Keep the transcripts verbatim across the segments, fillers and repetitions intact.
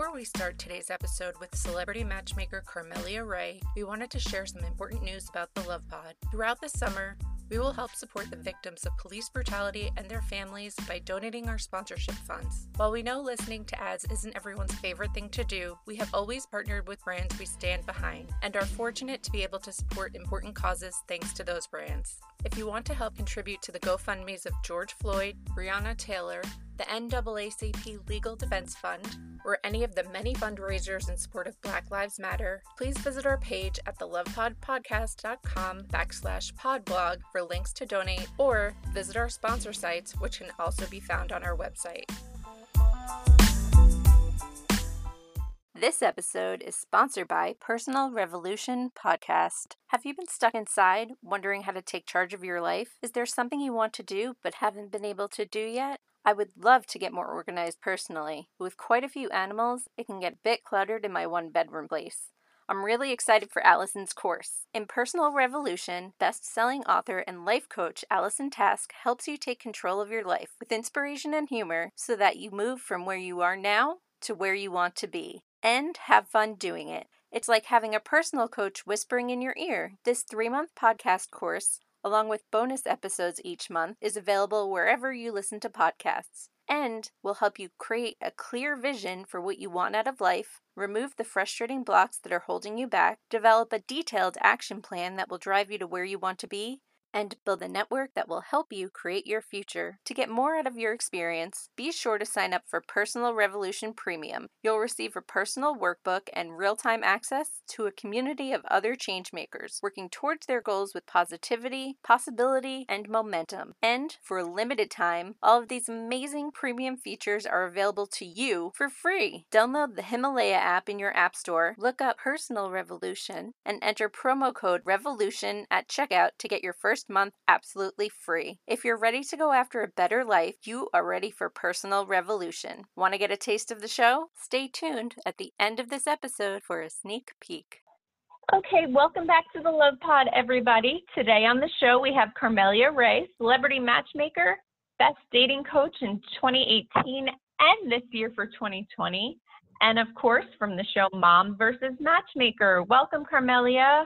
Before we start today's episode with celebrity matchmaker Carmelia Ray, we wanted to share some important news about the Love Pod. Throughout the summer, we will help support the victims of police brutality and their families by donating our sponsorship funds. While we know listening to ads isn't everyone's favorite thing to do, we have always partnered with brands we stand behind and are fortunate to be able to support important causes thanks to those brands. If you want to help contribute to the GoFundMes of George Floyd, Breonna Taylor, the N double A C P Legal Defense Fund, or any of the many fundraisers in support of Black Lives Matter, please visit our page at thelovepodpodcast.com backslash podblog for links to donate, or visit our sponsor sites, which can also be found on our website. This episode is sponsored by Personal Revolution Podcast. Have you been stuck inside, wondering how to take charge of your life? Is there something you want to do but haven't been able to do yet? I would love to get more organized personally. With quite a few animals, it can get a bit cluttered in my one-bedroom place. I'm really excited for Allison's course. In Personal Revolution, best-selling author and life coach Allison Task helps you take control of your life with inspiration and humor so that you move from where you are now to where you want to be and have fun doing it. It's like having a personal coach whispering in your ear. This three-month podcast course, along with bonus episodes each month, is available wherever you listen to podcasts and will help you create a clear vision for what you want out of life, remove the frustrating blocks that are holding you back, develop a detailed action plan that will drive you to where you want to be, and build a network that will help you create your future. To get more out of your experience, be sure to sign up for Personal Revolution Premium. You'll receive a personal workbook and real-time access to a community of other changemakers working towards their goals with positivity, possibility, and momentum. And for a limited time, all of these amazing premium features are available to you for free. Download the Himalaya app in your app store, look up Personal Revolution, and enter promo code REVOLUTION at checkout to get your first month absolutely free. If you're ready to go after a better life, you are ready for Personal Revolution. Want to get a taste of the show? Stay tuned at the end of this episode for a sneak peek. Okay, welcome back to the Love Pod, everybody. Today on the show, we have Carmelia Ray, celebrity matchmaker, best dating coach in twenty eighteen and this year for twenty twenty. And of course, from the show Mom versus Matchmaker. Welcome, Carmelia.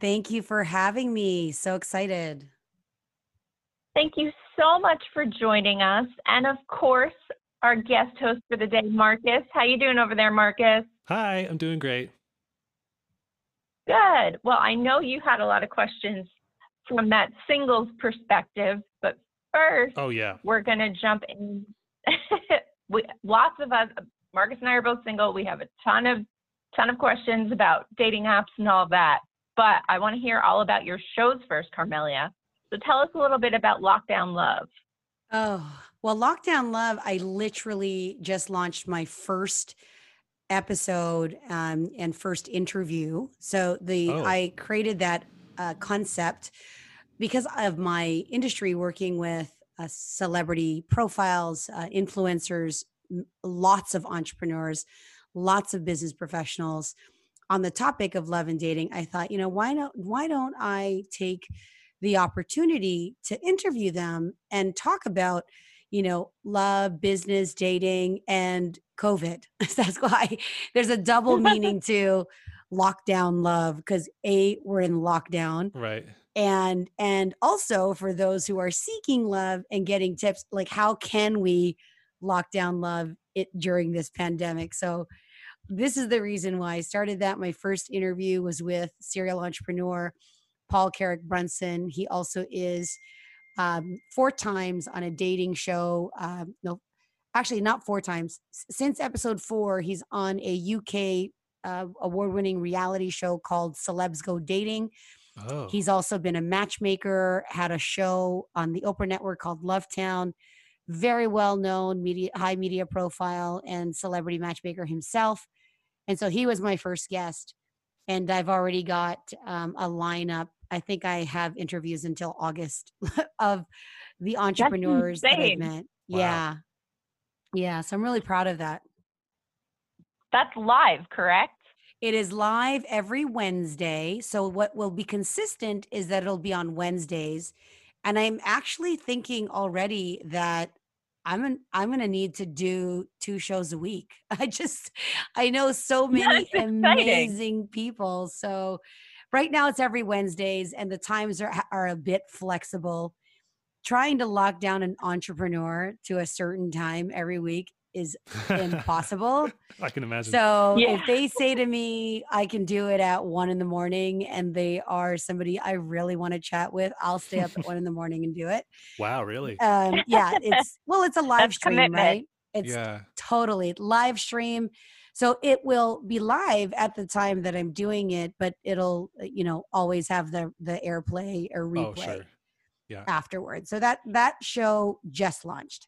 Thank you for having me. So excited. Thank you so much for joining us. And of course, our guest host for the day, Marcus. How you doing over there, Marcus? Hi, I'm doing great. Good. Well, I know you had a lot of questions from that singles perspective, but first, oh, yeah. we're going to jump in. we, lots of us, Marcus and I are both single. We have a ton of, ton of questions about dating apps and all that. But I want to hear all about your shows first, Carmelia. So tell us a little bit about Lockdown Love. Oh, well, Lockdown Love, I literally just launched my first episode um, and first interview. So the oh. I created that uh, concept because of my industry working with uh, celebrity profiles, uh, influencers, lots of entrepreneurs, lots of business professionals. On the topic of love and dating, I thought, you know, why not? Why don't I take the opportunity to interview them and talk about, you know, love, business, dating, and COVID. That's why there's a double meaning to Lockdown Love, because A, we're in lockdown, right? And and also for those who are seeking love and getting tips, like how can we lock down love it during this pandemic? So. This is the reason why I started that. My first interview was with serial entrepreneur Paul Carrick Brunson. He also is um, four times on a dating show. Um, no, actually not four times. Since episode four, he's on a U K uh, award-winning reality show called Celebs Go Dating. Oh. He's also been a matchmaker, had a show on the Oprah Network called Love Town. Very well-known media, high media profile and celebrity matchmaker himself. And so he was my first guest, and I've already got um, a lineup. I think I have interviews until August of the entrepreneurs that I met. Wow. Yeah. Yeah. So I'm really proud of that. That's live, correct? It is live every Wednesday. So what will be consistent is that it'll be on Wednesdays. And I'm actually thinking already that I'm gonna, I'm gonna need to do two shows a week. I just, I know so many yeah, amazing people. So right now it's every Wednesdays and the times are are a bit flexible. Trying to lock down an entrepreneur to a certain time every week is impossible. I can imagine. So yeah. if they say to me, I can do it at one in the morning and they are somebody I really want to chat with, I'll stay up at one in the morning and do it. Wow, really? Um, yeah, it's, well, it's a live That's stream, commitment. Right? It's yeah. totally live stream. So it will be live at the time that I'm doing it, but it'll, you know, always have the, the airplay or replay oh, sure. yeah. afterwards. So that, that show just launched.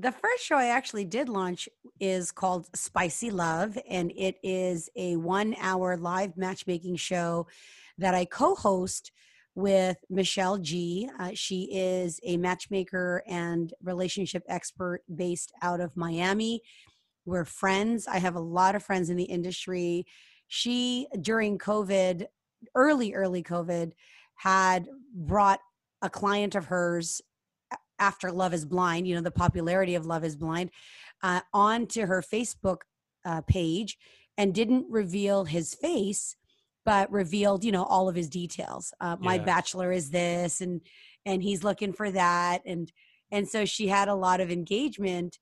The first show I actually did launch is called Spicy Love, and it is a one-hour live matchmaking show that I co-host with Michelle G. Uh, she is a matchmaker and relationship expert based out of Miami. We're friends. I have a lot of friends in the industry. She, during COVID, early, early COVID, had brought a client of hers after Love is Blind, you know, the popularity of Love is Blind, uh, onto her Facebook uh, page and didn't reveal his face, but revealed, you know, all of his details. Uh, yeah. My bachelor is this, and and he's looking for that. And, and so she had a lot of engagement,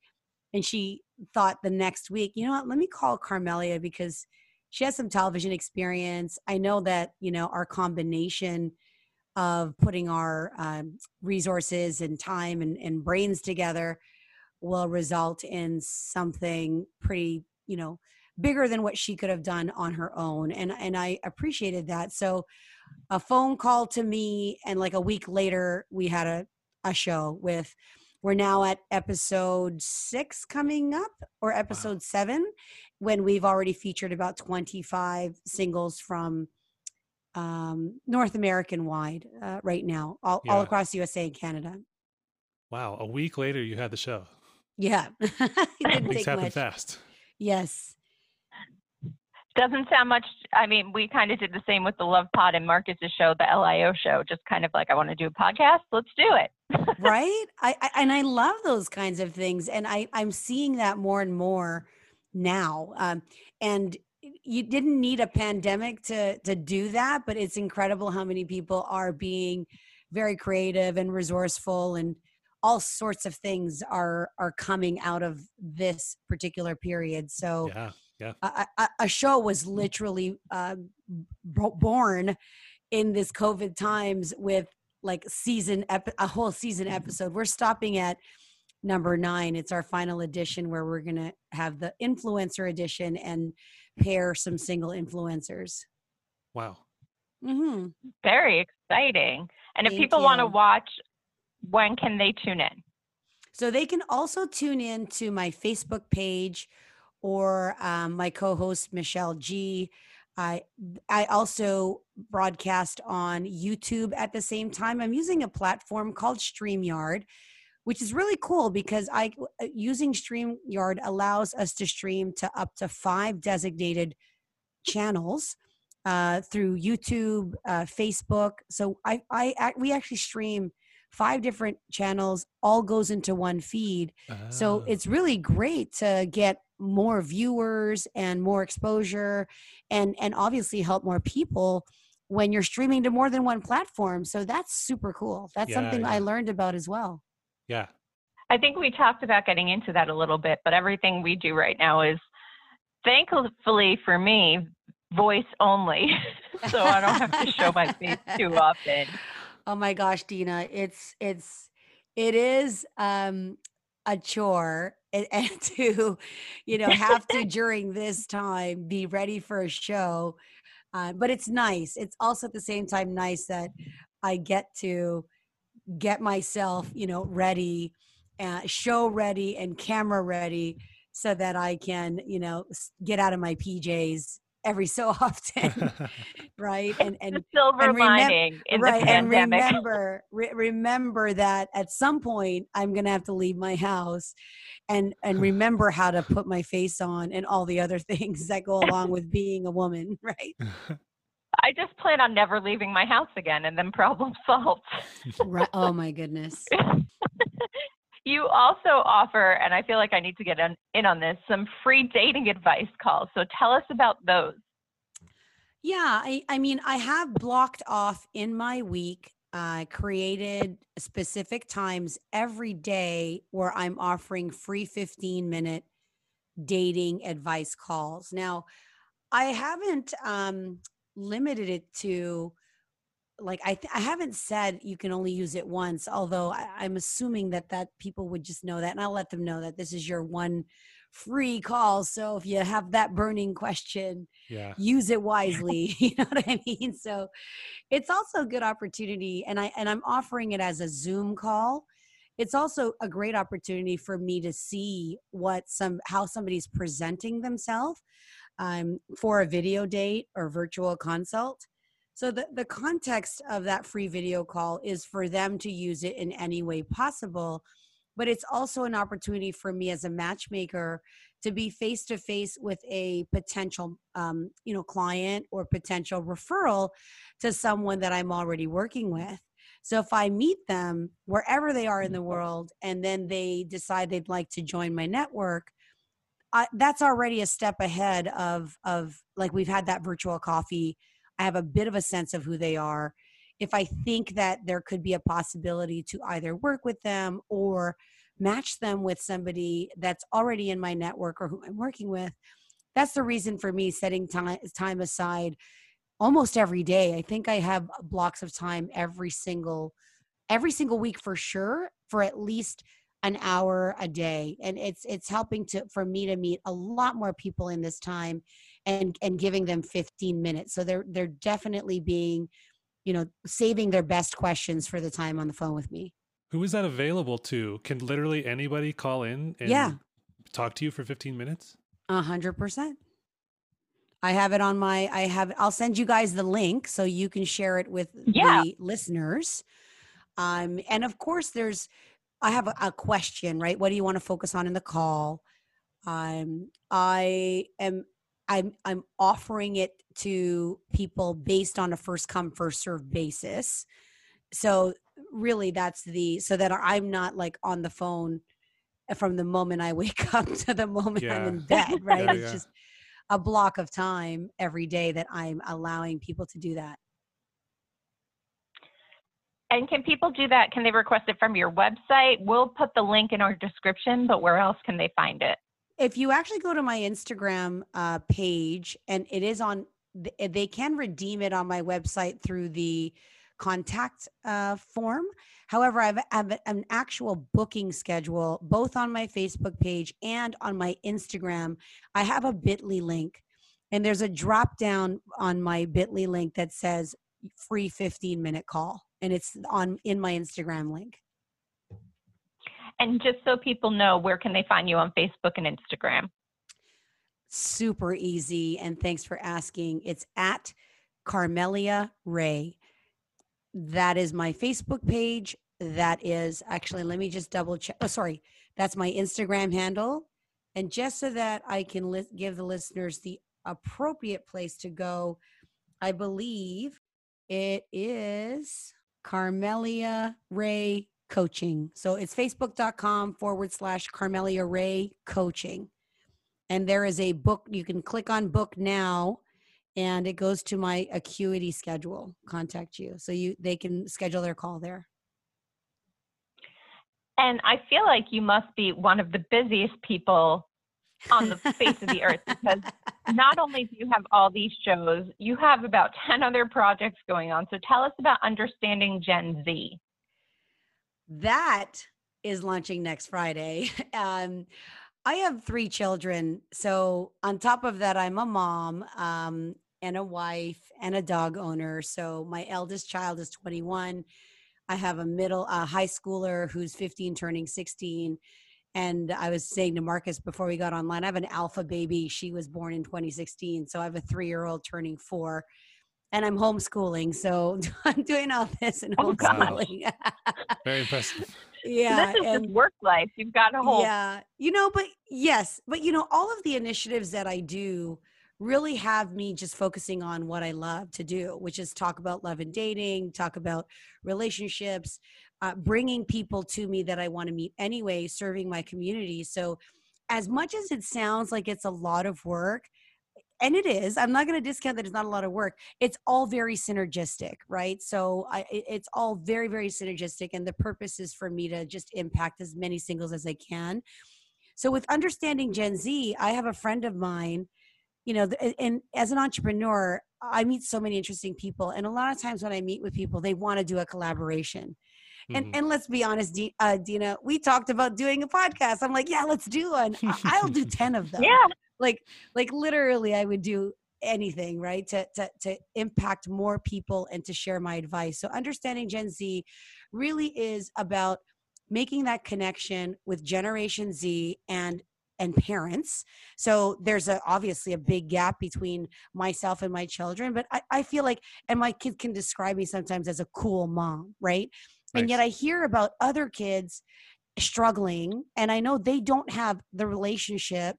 and she thought the next week, you know what, let me call Carmelia because she has some television experience. I know that, you know, our combination of putting our um, resources and time and, and brains together will result in something pretty, you know, bigger than what she could have done on her own. And and I appreciated that. So a phone call to me, and like a week later, we had a, a show with, we're now at episode six coming up, or episode wow. seven, when we've already featured about twenty-five singles from Um, North American wide uh, right now, all, yeah. all across U S A and Canada. Wow. A week later, you had the show. Yeah. it didn't Things take happen much. Fast. Yes. Doesn't sound much. I mean, we kind of did the same with the Love Pod and Marcus's show, the L I O show, just kind of like, I want to do a podcast. Let's do it. Right. I, I, and I love those kinds of things. And I, I'm seeing that more and more now. Um, and you didn't need a pandemic to to do that, but it's incredible how many people are being very creative and resourceful, and all sorts of things are are coming out of this particular period. So yeah, yeah. A, a, a show was literally uh, born in this COVID times with like season, epi- a whole season episode. We're stopping at number nine. It's our final edition where we're going to have the influencer edition and pair some single influencers. Wow. Mm-hmm. Very exciting. And Thank if people you. want to watch, when can they tune in? So they can also tune in to my Facebook page or um, my co-host Michelle G. I I also broadcast on YouTube at the same time. I'm using a platform called StreamYard, which is really cool because I using StreamYard allows us to stream to up to five designated channels uh, through YouTube, uh, Facebook. So I, I, we actually stream five different channels, all goes into one feed. Uh-huh. So it's really great to get more viewers and more exposure and, and obviously help more people when you're streaming to more than one platform. So that's super cool. That's yeah, something yeah. I learned about as well. Yeah. I think we talked about getting into that a little bit, but everything we do right now is, thankfully for me, voice only. So I don't have to show my face too often. Oh my gosh, Dina, it's, it's, it is um, a chore and, and to, you know, have to during this time be ready for a show. Uh, but it's nice. It's also at the same time nice that I get to get myself, you know, ready, uh, show ready and camera ready so that I can, you know, get out of my P Js every so often. Right. And, and, it's silver and remember, in right. The and remember, re- remember that at some point I'm going to have to leave my house and, and remember how to put my face on and all the other things that go along with being a woman. Right. I just plan on never leaving my house again, and then problem solved. Oh my goodness. You also offer, and I feel like I need to get in on this, some free dating advice calls. So tell us about those. Yeah, I, I mean, I have blocked off in my week, I uh, created specific times every day where I'm offering free fifteen minute dating advice calls. Now, I haven't um, limited it to, like, I, th- I haven't said you can only use it once, although I- I'm assuming that that people would just know that. And I'll let them know that this is your one free call. So if you have that burning question, yeah, use it wisely. You know what I mean? So it's also a good opportunity. And, I, and I'm offering it as a Zoom call. It's also a great opportunity for me to see what some, how somebody's presenting themselves um, for a video date or virtual consult. So the, the context of that free video call is for them to use it in any way possible, but it's also an opportunity for me as a matchmaker to be face-to-face with a potential um, you know, client or potential referral to someone that I'm already working with. So if I meet them wherever they are in the world and then they decide they'd like to join my network, I, that's already a step ahead of, of like we've had that virtual coffee. I have a bit of a sense of who they are. If I think that there could be a possibility to either work with them or match them with somebody that's already in my network or who I'm working with, that's the reason for me setting time, time aside almost every day. I think I have blocks of time every single, every single week for sure, for at least an hour a day. And it's, it's helping to, for me to meet a lot more people in this time and, and giving them fifteen minutes. So they're, they're definitely being, you know, saving their best questions for the time on the phone with me. Who is that available to? Can literally anybody call in and yeah. talk to you for fifteen minutes? A hundred percent. I have it on my, I have, I'll send you guys the link so you can share it with yeah. the listeners. Um, and of course there's, I have a question, right? What do you want to focus on in the call? Um, I am, I'm, I'm offering it to people based on a first come, first serve basis. So really that's the, so that I'm not like on the phone from the moment I wake up to the moment yeah. I'm in bed, right? Yeah, it's yeah. just a block of time every day that I'm allowing people to do that. And can people do that? Can they request it from your website? We'll put the link in our description, but where else can they find it? If you actually go to my Instagram uh, page, and it is on, they can redeem it on my website through the contact uh, form. However, I have an actual booking schedule, both on my Facebook page and on my Instagram. I have a bit dot l y link, and there's a drop down on my bit dot l y link that says free fifteen minute call. And it's on in my Instagram link. And just so people know, where can they find you on Facebook and Instagram? Super easy. And thanks for asking. It's at Carmelia Ray. That is my Facebook page. That is actually, let me just double check. Oh, sorry. That's my Instagram handle. And just so that I can li- give the listeners the appropriate place to go, I believe it is Carmelia Ray Coaching. So it's facebook dot com forward slash Carmelia Ray Coaching. And there is a book, you can click on book now, and it goes to my acuity schedule, contact you. So you they can schedule their call there. And I feel like you must be one of the busiest people on the face of the earth, because not only do you have all these shows, you have about ten other projects going on. So tell us about Understanding Gen Z. That is launching next Friday. Um, I have three children. So on top of that, I'm a mom um, and a wife and a dog owner. So my eldest child is twenty-one. I have a middle, a high schooler who's fifteen, turning sixteen. And I was saying to Marcus before we got online, I have an alpha baby. She was born in twenty sixteen. So I have a three-year-old turning four. And I'm homeschooling. So I'm doing all this and homeschooling. Oh, wow. Very impressive. Yeah. So this is and, work life. You've got a whole. Yeah. You know, but yes. But, you know, all of the initiatives that I do really have me just focusing on what I love to do, which is talk about love and dating, talk about relationships, uh, bringing people to me that I want to meet anyway, serving my community. So as much as it sounds like it's a lot of work, and it is, I'm not going to discount that it's not a lot of work. It's all very synergistic, right? So I, it's all very, very synergistic. And the purpose is for me to just impact as many singles as I can. So with Understanding Gen Z, I have a friend of mine, you know, and as an entrepreneur, I meet so many interesting people. And a lot of times when I meet with people, they want to do a collaboration. Mm-hmm. And and let's be honest, D, uh, Dina, we talked about doing a podcast. I'm like, yeah, let's do one. I'll do ten of them. Yeah. Like, like literally I would do anything, right, to, to, to impact more people and to share my advice. So Understanding Gen Z really is about making that connection with Generation Z and and parents. So there's a, obviously a big gap between myself and my children, but I, I feel like, and my kids can describe me sometimes as a cool mom, right? Nice. And yet I hear about other kids struggling, and I know they don't have the relationship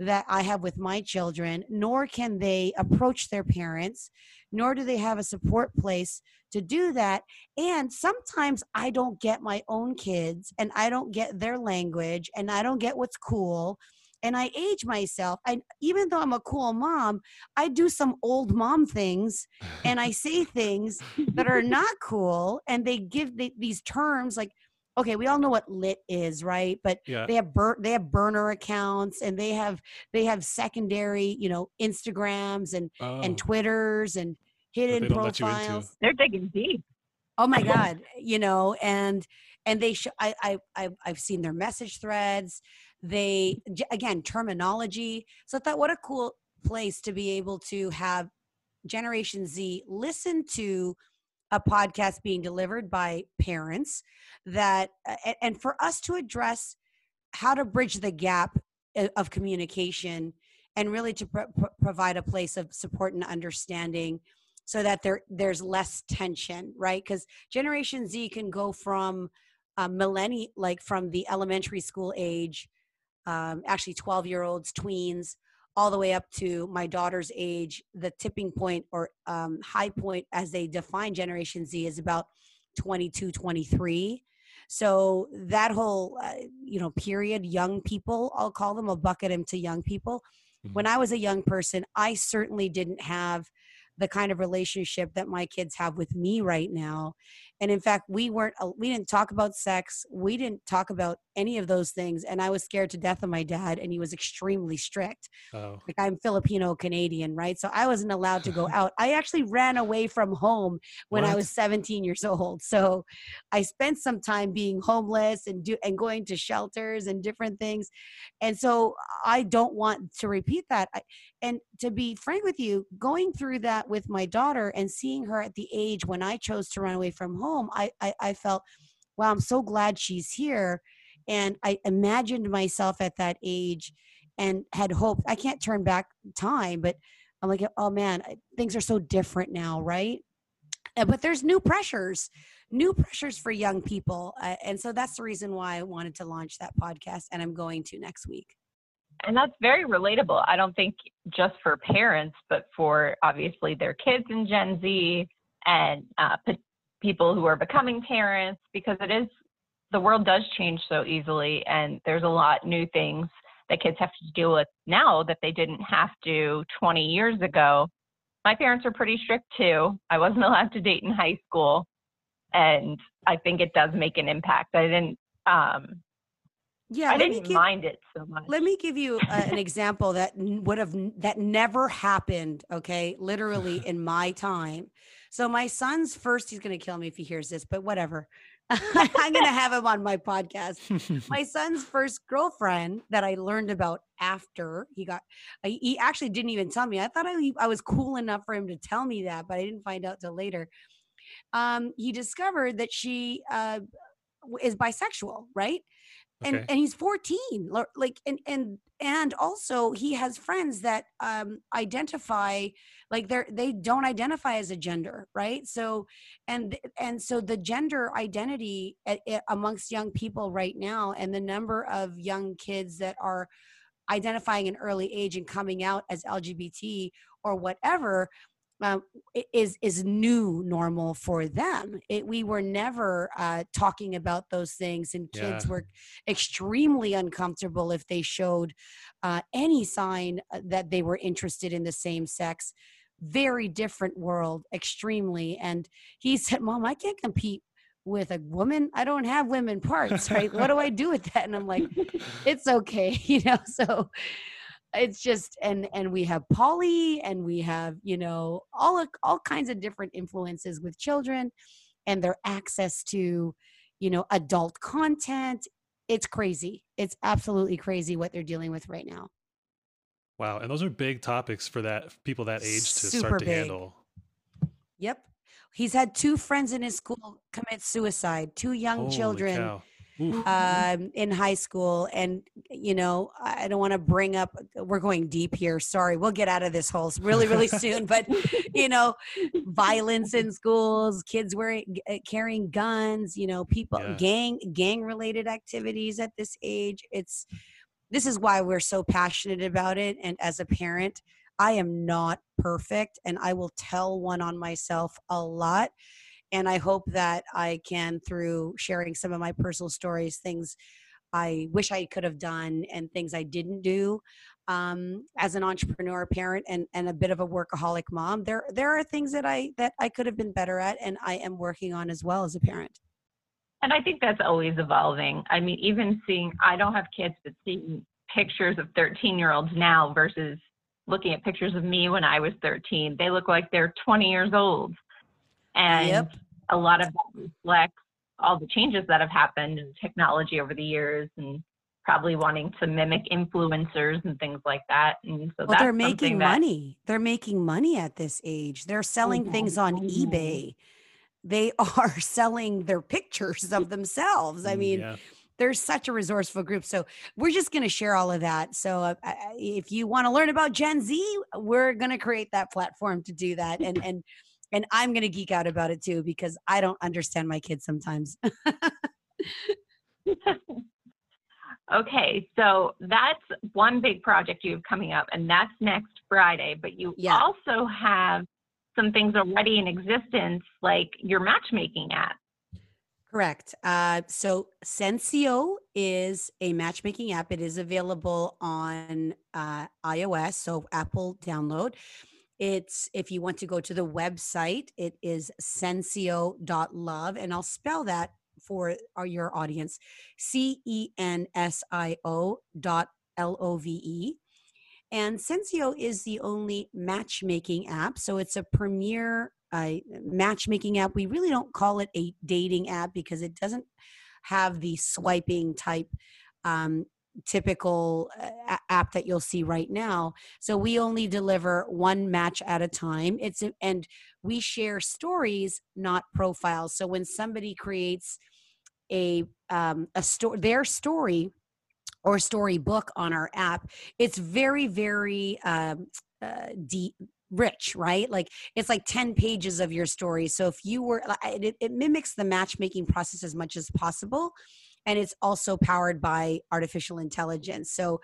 that I have with my children, nor can they approach their parents, nor do they have a support place to do that. And sometimes I don't get my own kids, and I don't get their language, and I don't get what's cool. And I age myself. And even though I'm a cool mom, I do some old mom things, and I say things that are not cool. And they give the, these terms like, okay, we all know what lit is, right? But yeah. they have bur- they have burner accounts, and they have they have secondary, you know, Instagrams and oh. and Twitters and hidden profiles. They're digging deep. Oh my God, you know, and and they sh- I I I've, I've seen their message threads. They again terminology. So I thought, what a cool place to be able to have Generation Z listen to a podcast being delivered by parents that, and for us to address how to bridge the gap of communication and really to pro- provide a place of support and understanding so that there, there's less tension, right? Because Generation Z can go from uh, millennia, like from the elementary school age, um, actually twelve year olds, tweens, all the way up to my daughter's age. The tipping point or um, high point as they define Generation Z is about twenty-two, twenty-three. So that whole, uh, you know, period, young people, I'll call them, I'll bucket them to young people. Mm-hmm. When I was a young person, I certainly didn't have the kind of relationship that my kids have with me right now. And in fact, we weren't, we didn't talk about sex. We didn't talk about any of those things. And I was scared to death of my dad, and he was extremely strict. Oh. Like, I'm Filipino Canadian, right? So I wasn't allowed to go out. I actually ran away from home when what? I was seventeen years old. So I spent some time being homeless and do, and going to shelters and different things. And so I don't want to repeat that. I, and to be frank with you, going through that with my daughter and seeing her at the age when I chose to run away from home, home, I, I I felt, wow, I'm so glad she's here. And I imagined myself at that age and had hoped. I can't turn back time, but I'm like, oh man, things are so different now, right? But there's new pressures, new pressures for young people. Uh, and so that's the reason why I wanted to launch that podcast, and I'm going to next week. And that's very relatable. I don't think just for parents, but for obviously their kids in Gen Z and uh, people who are becoming parents, because it is, the world does change so easily, and there's a lot of new things that kids have to deal with now that they didn't have to twenty years ago. My parents were pretty strict too. I wasn't allowed to date in high school, and I think it does make an impact. I didn't, um, yeah, I didn't give, mind it so much. Let me give you uh, an example that would have that never happened. Okay, literally in my time. So my son's first, he's going to kill me if he hears this, but whatever. I'm going to have him on my podcast. My son's first girlfriend that I learned about after he got, I, he actually didn't even tell me. I thought I, I was cool enough for him to tell me that, but I didn't find out till later. Um, he discovered that she uh, is bisexual, right? And okay. and he's fourteen, like, and, and, and also he has friends that um, identify, like they're, they don't identify as a gender, right? So, and, and so the gender identity at, at, amongst young people right now, and the number of young kids that are identifying in early age and coming out as L G B T or whatever, uh, is is new normal for them. It, we were never uh, talking about those things, and kids yeah. were extremely uncomfortable if they showed uh, any sign that they were interested in the same sex. Very different world, extremely. And he said, "Mom, I can't compete with a woman. I don't have women parts, right? What do I do with that?" And I'm like, "It's okay, you know." So it's just, and and we have poly, and we have, you know, all all kinds of different influences with children, and their access to, you know, adult content. It's crazy. It's absolutely crazy what they're dealing with right now. Wow, and those are big topics for that people that age to Super start to big. handle. Yep. He's had two friends in his school commit suicide, two young Holy children um, in high school. And, you know, I don't want to bring up, we're going deep here. Sorry, we'll get out of this hole really, really soon. But, you know, violence in schools, kids wearing, carrying guns, you know, people, yeah. gang, gang related activities at this age. It's, this is why we're so passionate about it. And as a parent, I am not perfect, and I will tell one on myself a lot. And I hope that I can, through sharing some of my personal stories, things I wish I could have done and things I didn't do, um, as an entrepreneur, parent, and, and a bit of a workaholic mom, there, there are things that I, that I could have been better at, and I am working on as well as a parent. And I think that's always evolving. I mean, even seeing, I don't have kids, but seeing pictures of thirteen year olds now versus looking at pictures of me when I was thirteen, they look like they're twenty years old. And yep. a lot of that reflects all the changes that have happened in technology over the years, and probably wanting to mimic influencers and things like that. And so well, that's they're making that- money. They're making money at this age. They're selling mm-hmm. things on mm-hmm. eBay. They are selling their pictures of themselves. I mean, yeah. there's such a resourceful group. So we're just going to share all of that. So uh, if you want to learn about Gen Z, we're going to create that platform to do that. And, and, and I'm going to geek out about it too, because I don't understand my kids sometimes. Okay. So that's one big project you have coming up, and that's next Friday, but you yeah. also have some things already in existence, like your matchmaking app. Correct. Uh, so Sensio is a matchmaking app. It is available on uh, iOS, so Apple download. It's, if you want to go to the website, it is sensio dot love, and I'll spell that for our, your audience, C E N S I O dot L O V E. And Sensio is the only matchmaking app. So it's a premier uh, matchmaking app. We really don't call it a dating app because it doesn't have the swiping type um, typical uh, app that you'll see right now. So we only deliver one match at a time. It's and we share stories, not profiles. So when somebody creates a um, a sto- their story, or storybook on our app, it's very, very um, uh, deep, rich, right? Like it's like ten pages of your story. So if you were, it, it mimics the matchmaking process as much as possible. And it's also powered by artificial intelligence. So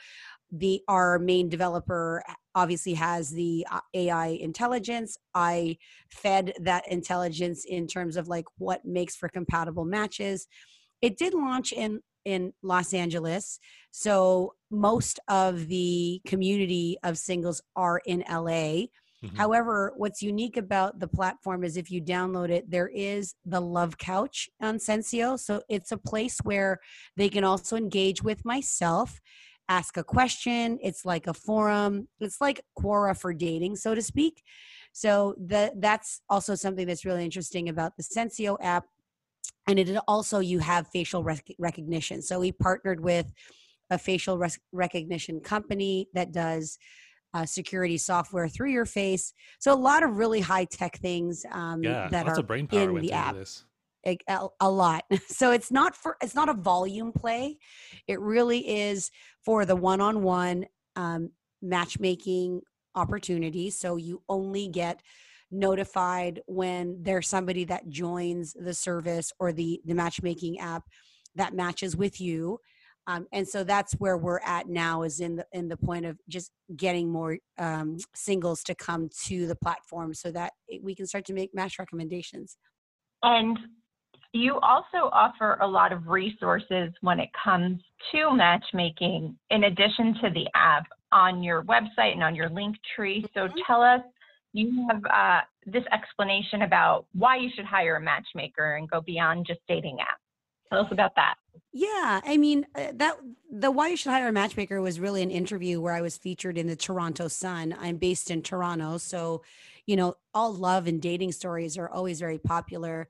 the, our main developer obviously has the A I intelligence. I fed that intelligence in terms of like what makes for compatible matches. It did launch in, in Los Angeles. So most of the community of singles are in L A. Mm-hmm. However, what's unique about the platform is if you download it, there is the Love Couch on Sensio. So it's a place where they can also engage with myself, ask a question. It's like a forum. It's like Quora for dating, so to speak. So the, that's also something that's really interesting about the Sensio app. And it also, you have facial rec- recognition. So we partnered with a facial rec- recognition company that does uh, security software through your face. So a lot of really high tech things um, yeah, that lots are of brain power in went the app. This. A, a lot. So it's not for it's not a volume play. It really is for the one-on-one um, matchmaking opportunity. So you only get notified when there's somebody that joins the service or the, the matchmaking app that matches with you. Um, and so that's where we're at now, is in the, in the point of just getting more um, singles to come to the platform so that it, we can start to make match recommendations. And you also offer a lot of resources when it comes to matchmaking, in addition to the app, on your website and on your Linktree. So mm-hmm. tell us, you have uh, this explanation about why you should hire a matchmaker and go beyond just dating apps. Tell us about that. Yeah, I mean, that the why you should hire a matchmaker was really an interview where I was featured in the Toronto Sun. I'm based in Toronto, so, you know, all love and dating stories are always very popular.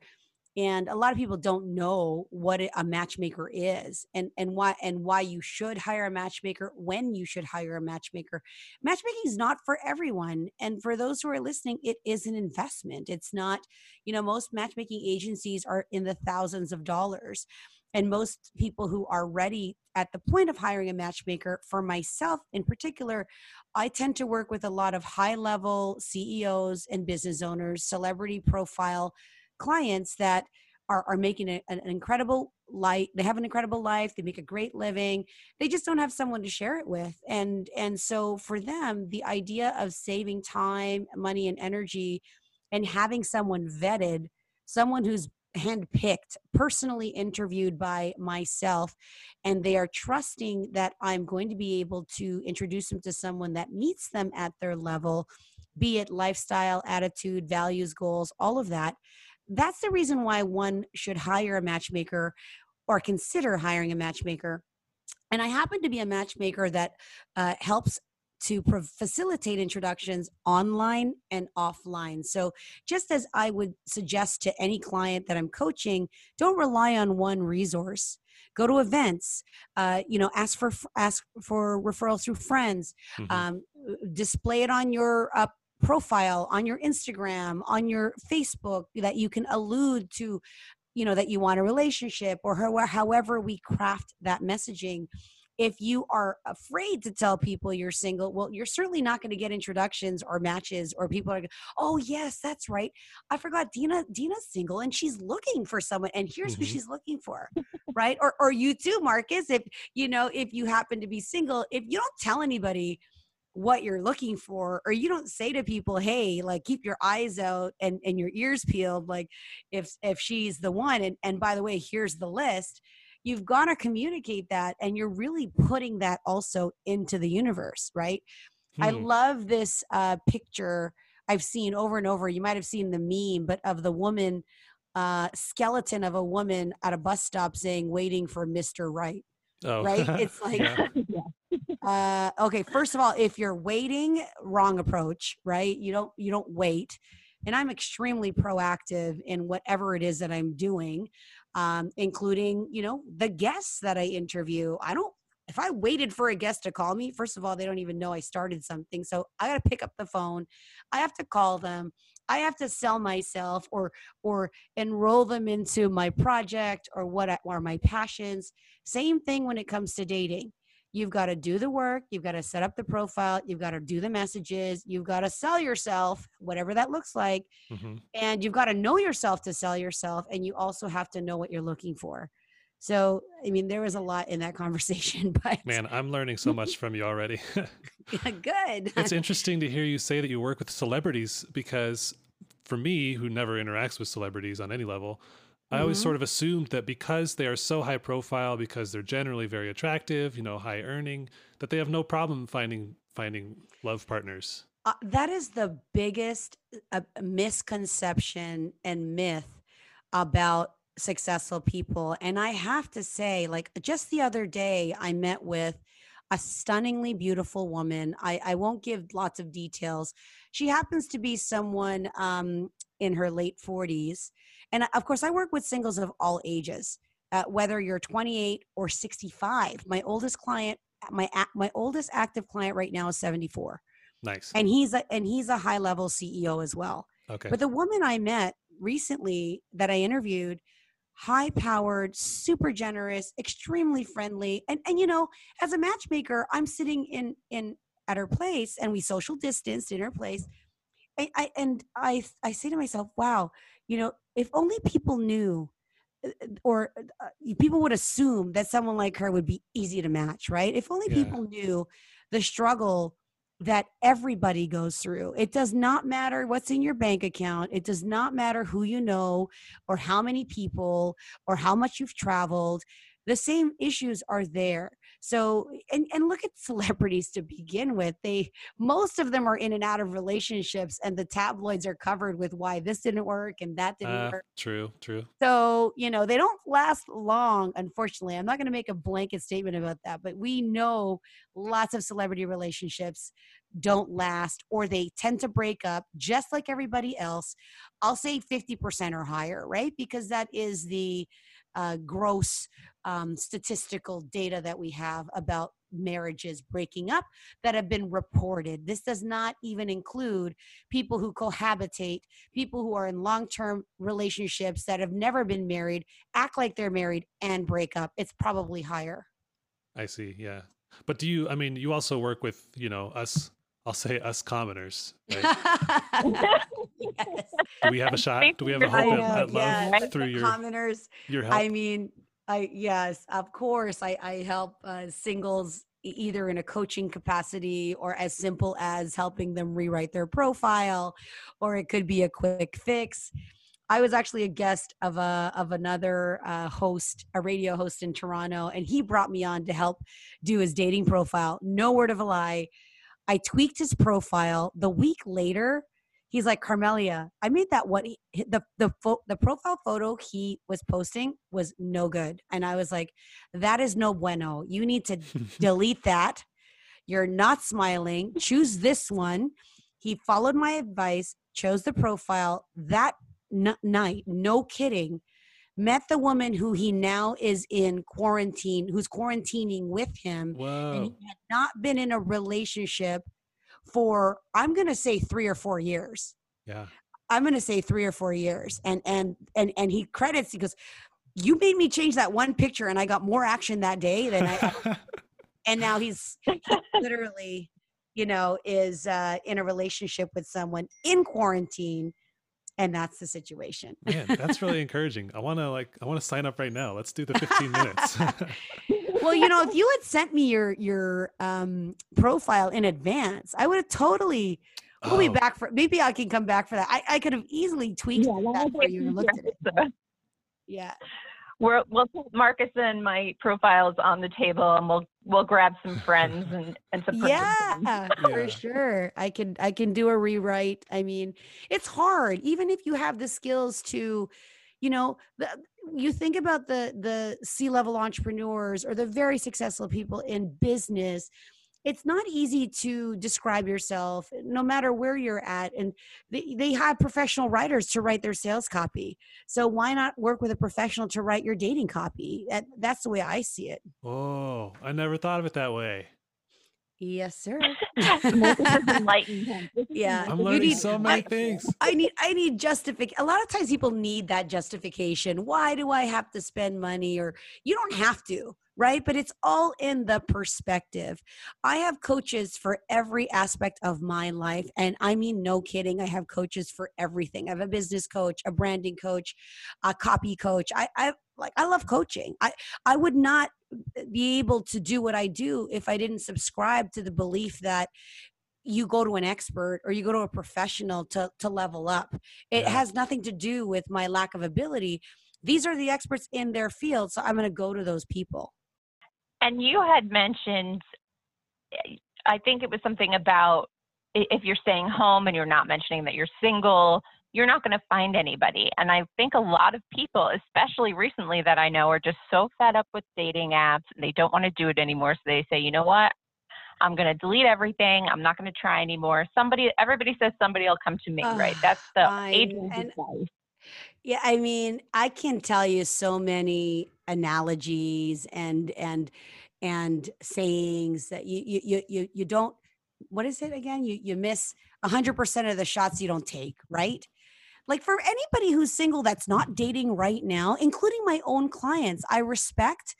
And a lot of people don't know what a matchmaker is, and, and why and why you should hire a matchmaker, when you should hire a matchmaker. Matchmaking is not for everyone. And for those who are listening, it is an investment. It's not, you know, most matchmaking agencies are in the thousands of dollars. And most people who are ready at the point of hiring a matchmaker, for myself in particular, I tend to work with a lot of high-level C E Os and business owners, celebrity profile clients that are, are making a, an incredible life. They have an incredible life. They make a great living. They just don't have someone to share it with. And, and so for them, the idea of saving time, money, and energy, and having someone vetted, someone who's handpicked, personally interviewed by myself, and they are trusting that I'm going to be able to introduce them to someone that meets them at their level, be it lifestyle, attitude, values, goals, all of that. That's the reason why one should hire a matchmaker or consider hiring a matchmaker. And I happen to be a matchmaker that uh, helps to pro- facilitate introductions online and offline. So just as I would suggest to any client that I'm coaching, don't rely on one resource. Go to events, uh, you know, ask for ask for referrals through friends, mm-hmm. um, display it on your uh, profile, on your Instagram, on your Facebook, that you can allude to, you know, that you want a relationship, or however, however we craft that messaging. If you are afraid to tell people you're single, well, you're certainly not going to get introductions or matches, or people are going, oh, yes, that's right. I forgot Dina. Dina's single and she's looking for someone, and here's mm-hmm. who she's looking for, right? Or, or you too, Marcus, if you know, if you happen to be single, if you don't tell anybody what you're looking for, or you don't say to people, hey, like, keep your eyes out and, and your ears peeled, like if if she's the one, and, and by the way, here's the list. You've got to communicate that, and you're really putting that also into the universe, right? Hmm. I love this uh, picture I've seen over and over. You might have seen the meme, but of the woman, uh, skeleton of a woman at a bus stop saying, waiting for Mister Right, oh. right? It's like, yeah. uh, okay, first of all, if you're waiting, wrong approach, right? You don't, you don't wait. And I'm extremely proactive in whatever it is that I'm doing, um, including, you know, the guests that I interview. I don't, if I waited for a guest to call me, first of all, they don't even know I started something. So I got to pick up the phone. I have to call them. I have to sell myself, or, or enroll them into my project, or what are my passions. Same thing when it comes to dating. You've got to do the work. You've got to set up the profile. You've got to do the messages. You've got to sell yourself, whatever that looks like. Mm-hmm. And you've got to know yourself to sell yourself. And you also have to know what you're looking for. So, I mean, there was a lot in that conversation. But man, I'm learning so much from you already. Yeah, good. It's interesting to hear you say that you work with celebrities, because for me, who never interacts with celebrities on any level, I always sort of assumed that because they are so high profile, because they're generally very attractive, you know, high earning, that they have no problem finding finding love partners. Uh, that is the biggest uh, misconception and myth about successful people. And I have to say, like, just the other day, I met with a stunningly beautiful woman. I, I won't give lots of details. She happens to be someone um, in her late forties. And of course, I work with singles of all ages, uh, whether you're twenty-eight or sixty-five. My oldest client, my my oldest active client right now is seventy-four. Nice. And he's a, and he's a high level C E O as well. Okay. But the woman I met recently that I interviewed, high powered, super generous, extremely friendly, and and you know, as a matchmaker, I'm sitting in in at her place, and we social distanced in her place. I, I and I I say to myself, wow, you know, if only people knew or uh, people would assume that someone like her would be easy to match, right? If only yeah. people knew the struggle that everybody goes through. It does not matter what's in your bank account. It does not matter who you know or how many people or how much you've traveled. The same issues are there. So, and, and look at celebrities to begin with. They, most of them are in and out of relationships, and the tabloids are covered with why this didn't work and that didn't uh, work. True, true. So, you know, they don't last long, unfortunately. I'm not going to make a blanket statement about that, but we know lots of celebrity relationships don't last, or they tend to break up just like everybody else. I'll say fifty percent or higher, right? Because that is the Uh, gross um, statistical data that we have about marriages breaking up that have been reported. This does not even include people who cohabitate, people who are in long-term relationships that have never been married, act like they're married, and break up. It's probably higher. I see. Yeah. But do you, I mean, you also work with, you know, us, I'll say us commoners, right? Yes. Do we have a shot? Do we have a hope know, at, at yeah. love through your commoners? Your help? I mean, I yes, of course. I I help uh, singles either in a coaching capacity, or as simple as helping them rewrite their profile, or it could be a quick fix. I was actually a guest of a of another uh, host, a radio host in Toronto, and he brought me on to help do his dating profile. No word of a lie, I tweaked his profile. The week later, he's like, Carmelia, I made that what he, the the fo- the profile photo he was posting was no good. And I was like, that is no bueno. You need to delete that. You're not smiling. Choose this one. He followed my advice, chose the profile that n- night. No kidding. Met the woman who he now is in quarantine, who's quarantining with him. Whoa. And he had not been in a relationship for, I'm going to say three or four years. Yeah. I'm going to say three or four years. And, and, and, and he credits, he goes, you made me change that one picture and I got more action that day than I, and now he's he literally, you know, is uh, in a relationship with someone in quarantine. And that's the situation. Man, that's really encouraging. I want to like, I want to sign up right now. Let's do the fifteen minutes. Well, you know, if you had sent me your, your um, profile in advance, I would have totally, we'll oh. be back for, maybe I can come back for that. I, I could have easily tweaked yeah, that for you and looked at it. So. Yeah. We're, we'll put Marcus and my profiles on the table, and we'll we'll grab some friends and and support yeah, them. For sure. I can I can do a rewrite. I mean, it's hard, even if you have the skills to, you know, the, you think about the the C-level entrepreneurs or the very successful people in business. It's not easy to describe yourself, no matter where you're at. And they, they have professional writers to write their sales copy. So why not work with a professional to write your dating copy? That, that's the way I see it. Oh, I never thought of it that way. Yes, sir. Yeah, I'm learning need, so many I, things. I need, I need justification. A lot of times people need that justification. Why do I have to spend money? Or you don't have to, right? But it's all in the perspective. I have coaches for every aspect of my life, and I mean, no kidding. I have coaches for everything. I have a business coach, a branding coach, a copy coach. I, I like, I love coaching. I, I would not be able to do what I do if I didn't subscribe to the belief that you go to an expert or you go to a professional to, to level up. It yeah. has nothing to do with my lack of ability. These are the experts in their field, so I'm going to go to those people. And you had mentioned, I think it was something about if you're staying home and you're not mentioning that you're single, you're not going to find anybody. And I think a lot of people, especially recently that I know, are just so fed up with dating apps. They don't want to do it anymore. So they say, you know what? I'm going to delete everything. I'm not going to try anymore. Somebody, everybody says somebody will come to me, uh, right? That's the agency life. Yeah. I mean, I can tell you so many analogies and, and, and sayings that you, you, you, you don't, what is it again? You, you miss a hundred percent of the shots you don't take, right? Like for anybody who's single that's not dating right now, including my own clients, I respect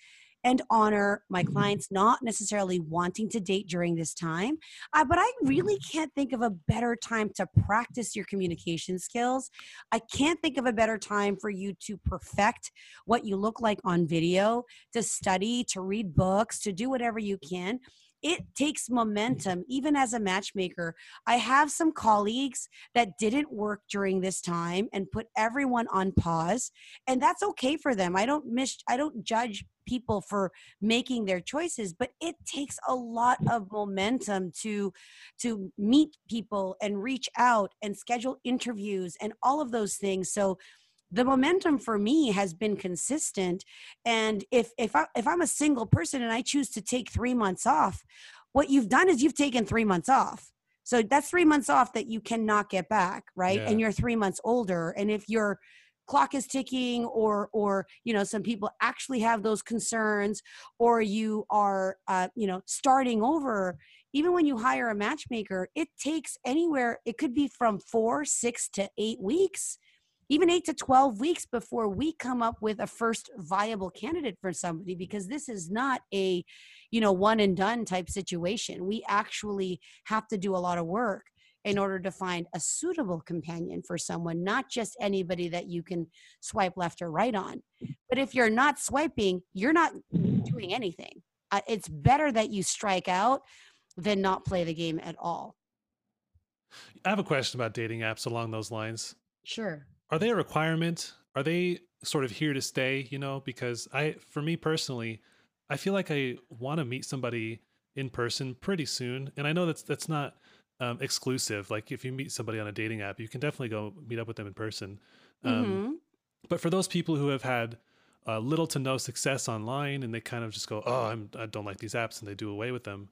and honor my clients not necessarily wanting to date during this time. Uh, but I really can't think of a better time to practice your communication skills. I can't think of a better time for you to perfect what you look like on video, to study, to read books, to do whatever you can. It takes momentum, even as a matchmaker. I have some colleagues that didn't work during this time and put everyone on pause, and that's okay for them. I don't miss, I don't judge people for making their choices, but it takes a lot of momentum to, to meet people and reach out and schedule interviews and all of those things. So the momentum for me has been consistent. And if, if, I, if I'm a single person and I choose to take three months off, what you've done is you've taken three months off. So that's three months off that you cannot get back, right? Yeah. And you're three months older. And if your clock is ticking, or, or, you know, some people actually have those concerns, or you are, uh, you know, starting over, even when you hire a matchmaker, it takes anywhere. It could be from four, six to eight weeks. Even eight to twelve weeks before we come up with a first viable candidate for somebody, because this is not a, you know, one and done type situation. We actually have to do a lot of work in order to find a suitable companion for someone, not just anybody that you can swipe left or right on. But if you're not swiping, you're not doing anything. Uh, it's better that you strike out than not play the game at all. I have a question about dating apps along those lines. Sure. Are they a requirement? Are they sort of here to stay, you know? Because I, for me personally, I feel like I want to meet somebody in person pretty soon. And I know that's, that's not um, exclusive. Like if you meet somebody on a dating app, you can definitely go meet up with them in person. Um, mm-hmm. But for those people who have had uh, little to no success online and they kind of just go, oh, I'm, I don't like these apps, and they do away with them.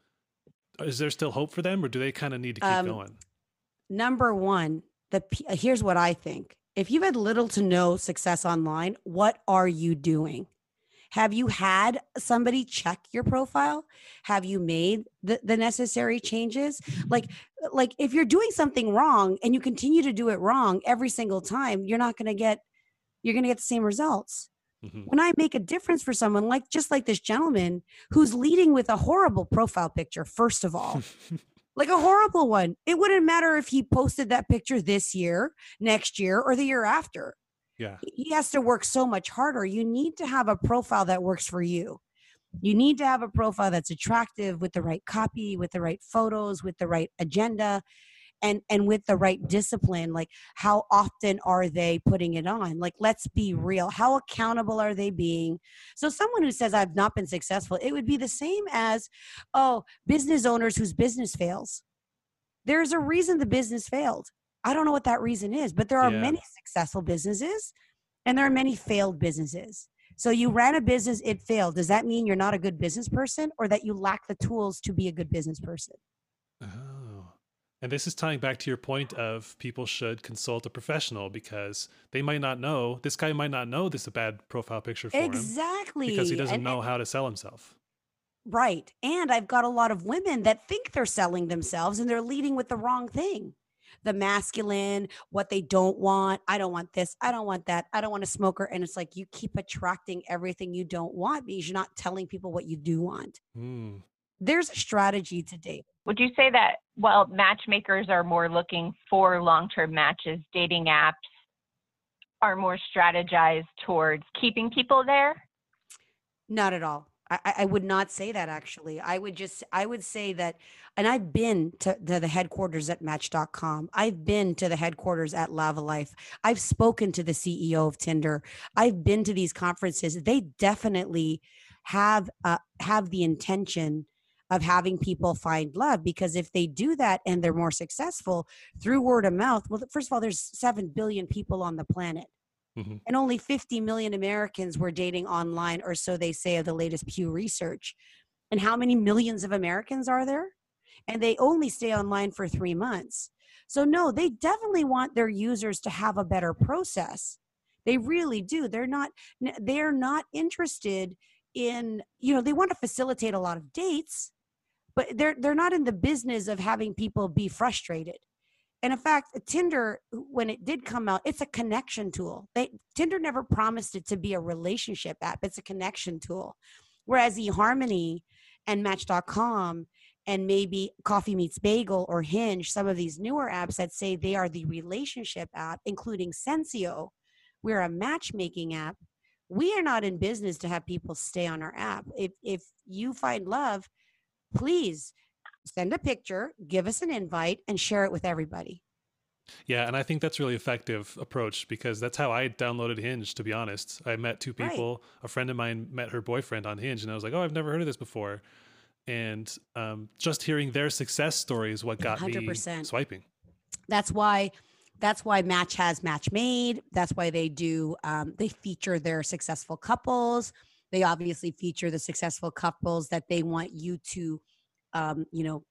Is there still hope for them, or do they kind of need to keep um, going? Number one, the here's what I think. If you've had little to no success online, what are you doing? Have you had somebody check your profile? Have you made the, the necessary changes? Like, like if you're doing something wrong and you continue to do it wrong every single time, you're not going to get, you're going to get the same results. Mm-hmm. When I make a difference for someone, like just like this gentleman who's leading with a horrible profile picture, first of all, like a horrible one. It wouldn't matter if he posted that picture this year, next year, or the year after. Yeah. He has to work so much harder. You need to have a profile that works for you. You need to have a profile that's attractive, with the right copy, with the right photos, with the right agenda, and, and with the right discipline. Like, how often are they putting it on? Like, let's be real. How accountable are they being? So someone who says, I've not been successful, it would be the same as, oh, business owners whose business fails. There's a reason the business failed. I don't know what that reason is, but there are yeah. many successful businesses, and there are many failed businesses. So you ran a business, it failed. Does that mean you're not a good business person, or that you lack the tools to be a good business person? Uh-huh. And this is tying back to your point of people should consult a professional, because they might not know, this guy might not know this is a bad profile picture for exactly. him. Exactly. Because he doesn't and, know how to sell himself. Right. And I've got a lot of women that think they're selling themselves, and they're leading with the wrong thing. The masculine, what they don't want. I don't want this. I don't want that. I don't want a smoker. And it's like, you keep attracting everything you don't want because you're not telling people what you do want. Mm. There's a strategy to date. Would you say that, well, matchmakers are more looking for long-term matches, dating apps are more strategized towards keeping people there? Not at all. I, I would not say that, actually. I would just, I would say that, and I've been to the, the headquarters at Match dot com. I've been to the headquarters at Lava Life. I've spoken to the C E O of Tinder. I've been to these conferences. They definitely have uh, have the intention of having people find love, because if they do that and they're more successful through word of mouth, well, first of all, there's seven billion people on the planet, mm-hmm. and only fifty million Americans were dating online, or so they say of the latest Pew Research. And how many millions of Americans are there? And they only stay online for three months. So no, they definitely want their users to have a better process. They really do. They're not, they're not interested in, you know, they want to facilitate a lot of dates, but they're they're not in the business of having people be frustrated. And in fact, Tinder, when it did come out, it's a connection tool. They, Tinder never promised it to be a relationship app. It's a connection tool. Whereas eHarmony and Match dot com and maybe Coffee Meets Bagel or Hinge, some of these newer apps that say they are the relationship app, including Sensio, we're a matchmaking app. We are not in business to have people stay on our app. If if you find love, please send a picture, give us an invite, and share it with everybody. Yeah, and I think that's really effective approach because that's how I downloaded Hinge, to be honest. I met two people. Right. A friend of mine met her boyfriend on Hinge, and I was like, oh, I've never heard of this before. And um, just hearing their success story is what got one hundred percent me swiping. That's why that's why Match has Match Made. That's why they do, um, they feature their successful couples. They obviously feature the successful couples that they want you to, um, you know,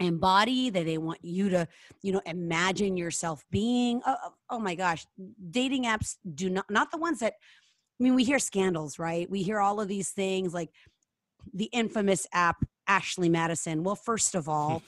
embody, that they want you to, you know, imagine yourself being. Oh, oh my gosh. Dating apps do not, not the ones that, I mean, we hear scandals, right? We hear all of these things like the infamous app, Ashley Madison. Well, first of all,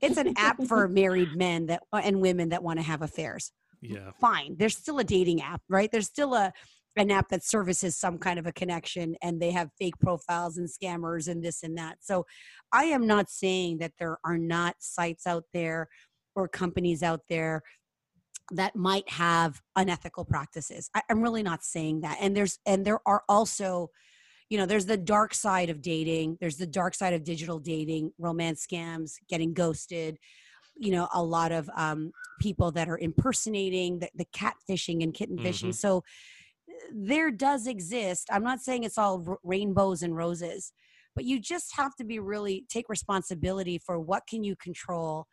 it's an app for married men that and women that want to have affairs. Yeah. Fine. There's still a dating app, right? There's still a, an app that services some kind of a connection, and they have fake profiles and scammers and this and that. So I am not saying that there are not sites out there or companies out there that might have unethical practices. I, I'm really not saying that. And there's, and there are also, you know, there's the dark side of dating. There's the dark side of digital dating, romance scams, getting ghosted, you know, a lot of um, people that are impersonating, the, the catfishing and kitten fishing. Mm-hmm. So there does exist. I'm not saying it's all r- rainbows and roses, but you just have to be really take responsibility for what can you control?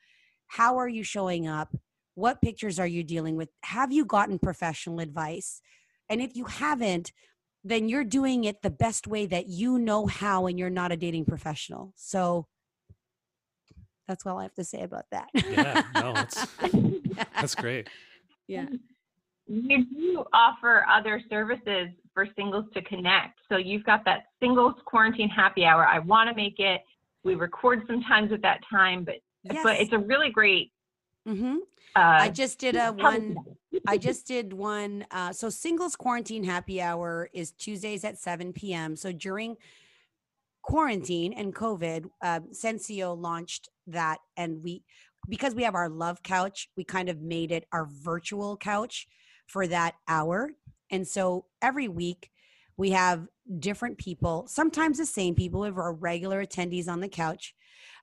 How are you showing up? What pictures are you dealing with? Have you gotten professional advice? And if you haven't, then you're doing it the best way that you know how, and you're not a dating professional. So that's all I have to say about that. Yeah, no, that's, that's great. Yeah. You do offer other services for singles to connect. So you've got that singles quarantine happy hour. I want to make it. We record sometimes at that time, but yes. but it's a really great. Mm-hmm. Uh, I just did a one. I just did one. Uh, so singles quarantine happy hour is Tuesdays at seven p.m. So during quarantine and COVID, uh, Sensio launched that, and we, because we have our Love Couch, we kind of made it our virtual couch for that hour. And so every week we have different people, sometimes the same people. We have our regular attendees on the couch.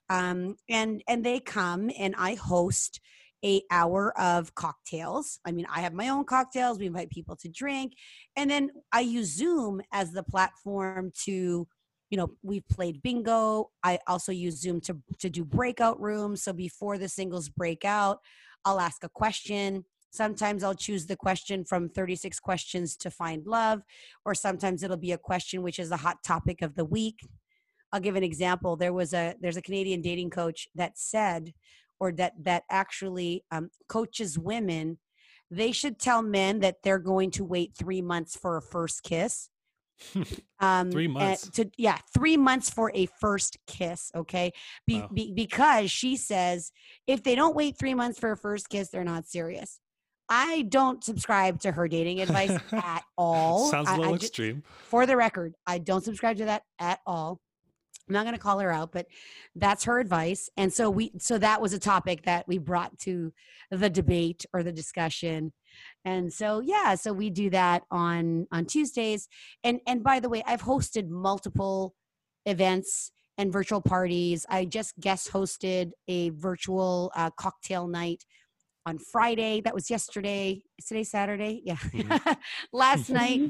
Um, and, and they come and I host a hour of cocktails. I mean, I have my own cocktails. We invite people to drink. And then I use Zoom as the platform to, you know, we've played bingo. I also use Zoom to, to do breakout rooms. So before the singles breakout, I'll ask a question. Sometimes I'll choose the question from thirty-six questions to find love, or sometimes it'll be a question which is a hot topic of the week. I'll give an example. There was a, there's a Canadian dating coach that said, or that, that actually um, coaches women, they should tell men that they're going to wait three months for a first kiss. um, three months. To, yeah. Three months for a first kiss. Okay. Be, wow. be, because she says, if they don't wait three months for a first kiss, they're not serious. I don't subscribe to her dating advice at all. Sounds a little I, I extreme. Just, for the record, I don't subscribe to that at all. I'm not going to call her out, but that's her advice. And so we, so that was a topic that we brought to the debate or the discussion. And so, yeah, so we do that on, on Tuesdays. And, and by the way, I've hosted multiple events and virtual parties. I just guest hosted a virtual uh, cocktail night on Friday. That was yesterday. Is today Saturday? Yeah. Mm-hmm. Last night.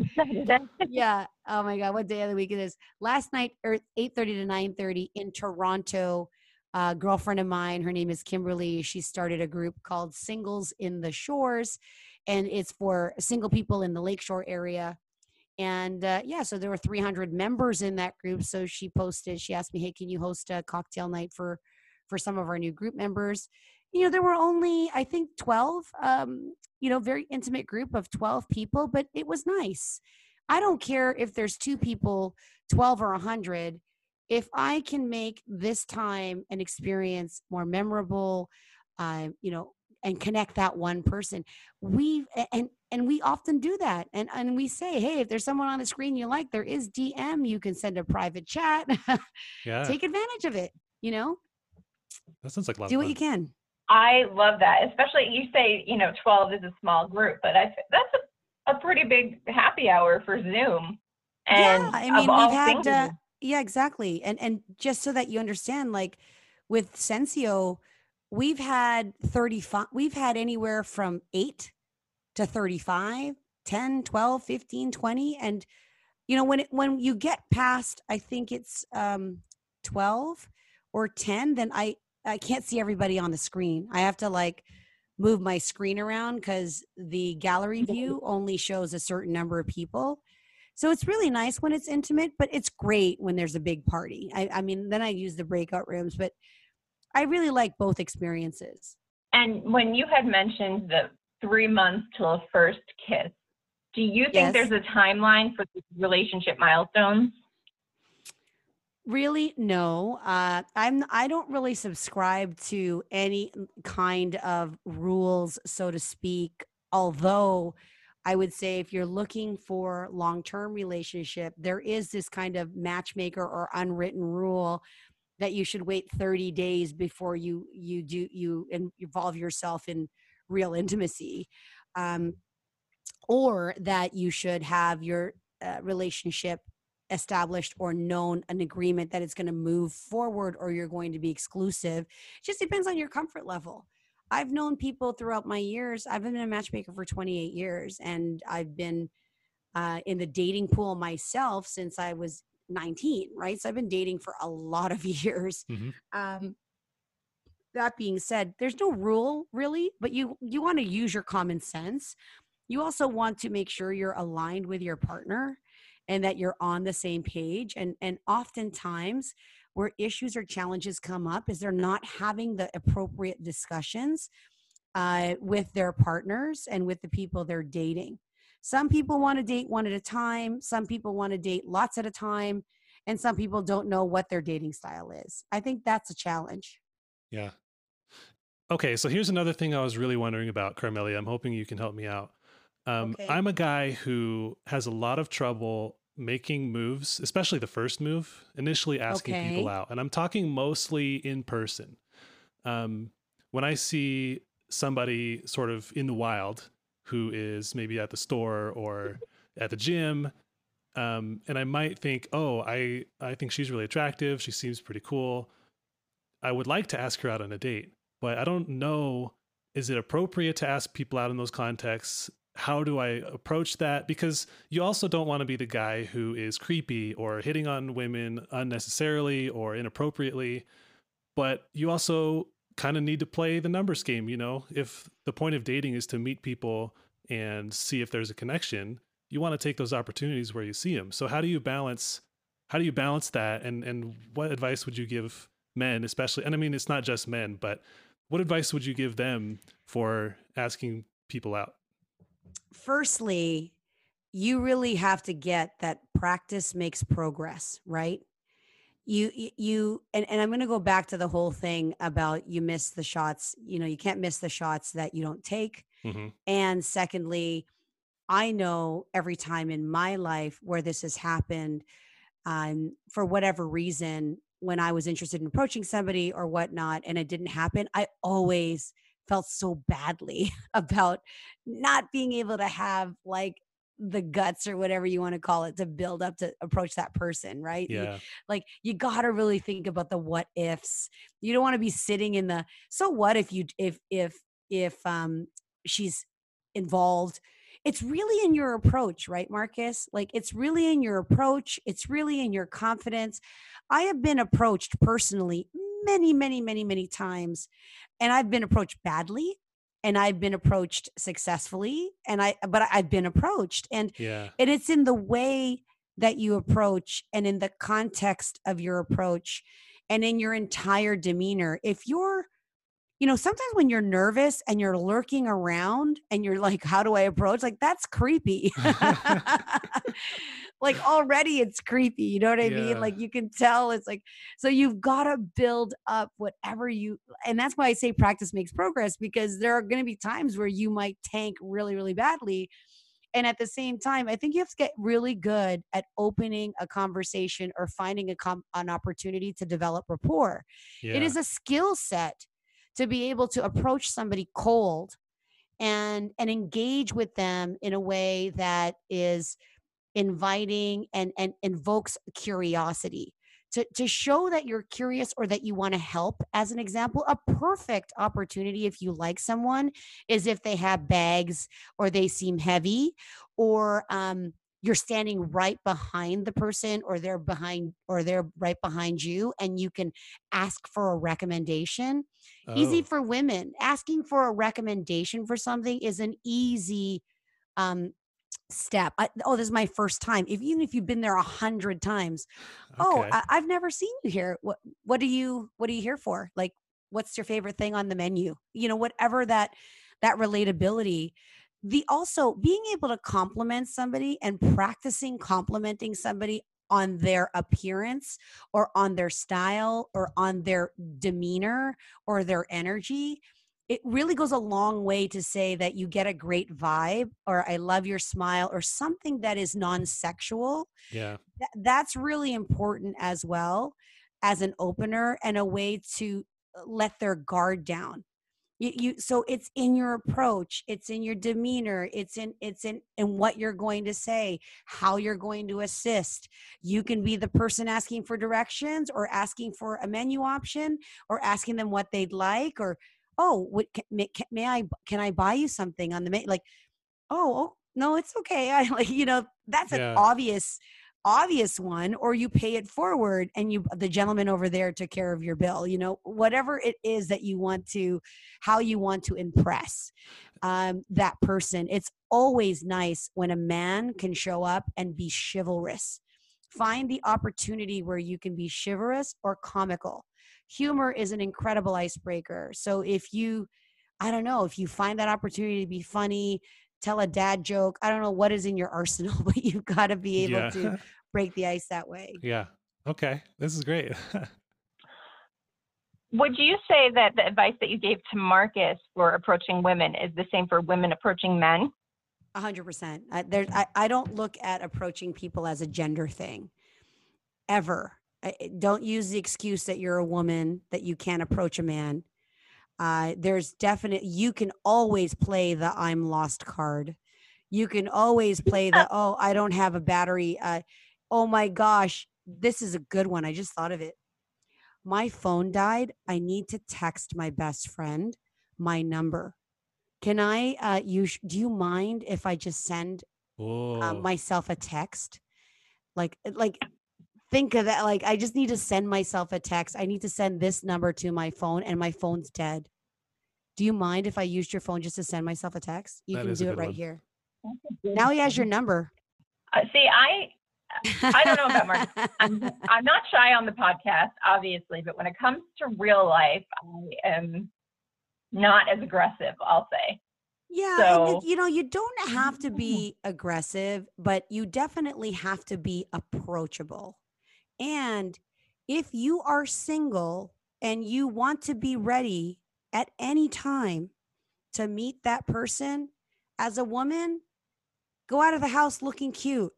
Yeah. Oh my God. What day of the week it is. Last night, eight thirty to nine thirty in Toronto. A girlfriend of mine, her name is Kimberly. She started a group called Singles in the Shores, and it's for single people in the Lakeshore area. And uh, yeah, so there were three hundred members in that group. So she posted, she asked me, hey, can you host a cocktail night for, for some of our new group members? You know, there were only, I think, twelve, um, you know, very intimate group of twelve people, but it was nice. I don't care if there's two people, twelve or one hundred. If I can make this time and experience more memorable, uh, you know, and connect that one person. We and and we often do that. And and we say, hey, if there's someone on the screen you like, there is D M. You can send a private chat. Yeah. Take advantage of it. You know. That sounds like a lot of fun. Do what you can. I love that, especially you say, you know, twelve is a small group, but I that's a, a pretty big happy hour for Zoom. And yeah, I mean, we've had uh, yeah, exactly, and and just so that you understand, like with Sensio, we've had thirty-five, we've had anywhere from eight to thirty-five, ten, twelve, fifteen, twenty, and you know when it, when you get past, I think it's um, twelve or ten, then I. I can't see everybody on the screen. I have to like move my screen around because the gallery view only shows a certain number of people. So it's really nice when it's intimate, but it's great when there's a big party. I, I mean, then I use the breakout rooms, but I really like both experiences. And when you had mentioned the three months till first kiss, do you think yes. there's a timeline for relationship milestones? Really? No. Uh, I'm, I don't really subscribe to any kind of rules, so to speak. Although I would say if you're looking for long-term relationship, there is this kind of matchmaker or unwritten rule that you should wait thirty days before you, you do, you involve yourself in real intimacy. Um, or that you should have your uh, relationship established or known an agreement that it's going to move forward or you're going to be exclusive. It just depends on your comfort level. I've known people throughout my years. I've been a matchmaker for twenty-eight years, and I've been uh, in the dating pool myself since I was nineteen, right? So I've been dating for a lot of years. Mm-hmm. Um, that being said, there's no rule really, but you, you want to use your common sense. You also want to make sure you're aligned with your partner and that you're on the same page. And, and oftentimes where issues or challenges come up is they're not having the appropriate discussions uh, with their partners and with the people they're dating. Some people want to date one at a time. Some people want to date lots at a time. And some people don't know what their dating style is. I think that's a challenge. Yeah. Okay. So here's another thing I was really wondering about, Carmelia. I'm hoping you can help me out. Um, okay. I'm a guy who has a lot of trouble making moves, especially the first move, initially asking okay. people out. And I'm talking mostly in person. Um, when I see somebody sort of in the wild who is maybe at the store or at the gym, um, and I might think, oh, I, I think she's really attractive. She seems pretty cool. I would like to ask her out on a date, but I don't know, is it appropriate to ask people out in those contexts? How do I approach that? Because you also don't want to be the guy who is creepy or hitting on women unnecessarily or inappropriately, but you also kind of need to play the numbers game. You know, if the point of dating is to meet people and see if there's a connection, you want to take those opportunities where you see them. So how do you balance, how do you balance that? And, and what advice would you give men, especially? And I mean, it's not just men, but what advice would you give them for asking people out? Firstly, you really have to get that practice makes progress, right? You, you, and, and I'm going to go back to the whole thing about you miss the shots, you know, you can't miss the shots that you don't take. Mm-hmm. And secondly, I know every time in my life where this has happened, um, for whatever reason, when I was interested in approaching somebody or whatnot, and it didn't happen, I always felt so badly about not being able to have like the guts or whatever you want to call it to build up to approach that person, right? Yeah. You, like you got to really think about the what ifs. You don't want to be sitting in the, so what if you, if, if, if um, she's involved. It's really in your approach, right, Marcus? Like it's really in your approach. It's really in your confidence. I have been approached personally many, many, many, many times. And I've been approached badly and I've been approached successfully and I, but I've been approached and, yeah. and it's in the way that you approach and in the context of your approach and in your entire demeanor. If you're, you know, sometimes when you're nervous and you're lurking around and you're like, how do I approach? Like that's creepy. like already it's creepy. You know what I yeah. mean? Like you can tell it's like, so you've got to build up whatever you, and that's why I say practice makes progress, because there are going to be times where you might tank really, really badly. And at the same time, I think you have to get really good at opening a conversation or finding a com- an opportunity to develop rapport. Yeah. It is a skill set to be able to approach somebody cold and and engage with them in a way that is inviting and, and invokes curiosity. To, to show that you're curious or that you want to help, as an example, a perfect opportunity if you like someone is if they have bags or they seem heavy or um, you're standing right behind the person or they're behind or they're right behind you and you can ask for a recommendation. Oh. Easy for women. Asking for a recommendation for something is an easy um step. I, oh, this is my first time. If even if you've been there a hundred times, okay. oh, I, I've never seen you here. What what do you what are you here for? Like, what's your favorite thing on the menu? You know, whatever that that relatability. The also being able to compliment somebody and practicing complimenting somebody on their appearance or on their style or on their demeanor or their energy. It really goes a long way to say that you get a great vibe or I love your smile or something that is non-sexual. Yeah. Th- that's really important as well as an opener and a way to let their guard down. You, you so it's in your approach, it's in your demeanor, it's in it's in, in what you're going to say, how you're going to assist. You can be the person asking for directions or asking for a menu option or asking them what they'd like or oh, what, may, may I, can I buy you something on the, ma-? Like, oh, no, it's okay. I like, you know, that's yeah. an obvious, obvious one, or you pay it forward and you, the gentleman over there took care of your bill, you know, whatever it is that you want to, how you want to impress um, that person. It's always nice when a man can show up and be chivalrous. Find the opportunity where you can be chivalrous or comical. Humor is an incredible icebreaker. So if you, I don't know, if you find that opportunity to be funny, tell a dad joke, I don't know what is in your arsenal, but you've got to be able yeah. to break the ice that way. Yeah. Okay. This is great. Would you say that the advice that you gave to Marcus for approaching women is the same for women approaching men? A hundred percent. There's, I, I don't look at approaching people as a gender thing ever. I, don't use the excuse that you're a woman, that you can't approach a man. Uh, there's definite, you can always play the I'm lost card. You can always play the, oh, I don't have a battery. Uh, oh my gosh, this is a good one. I just thought of it. My phone died. I need to text my best friend my number. Can I, uh, you, do you mind if I just send uh, myself a text? Like, like, think of that. Like, I just need to send myself a text. I need to send this number to my phone and my phone's dead. Do you mind if I used your phone just to send myself a text? You that can do it right one. Here. Now he has your number. Uh, see, I, I don't know about Mark. I'm, I'm not shy on the podcast, obviously, but when it comes to real life, I am not as aggressive, I'll say. Yeah. So. And, you know, you don't have to be aggressive, but you definitely have to be approachable. And if you are single and you want to be ready at any time to meet that person as a woman, go out of the house looking cute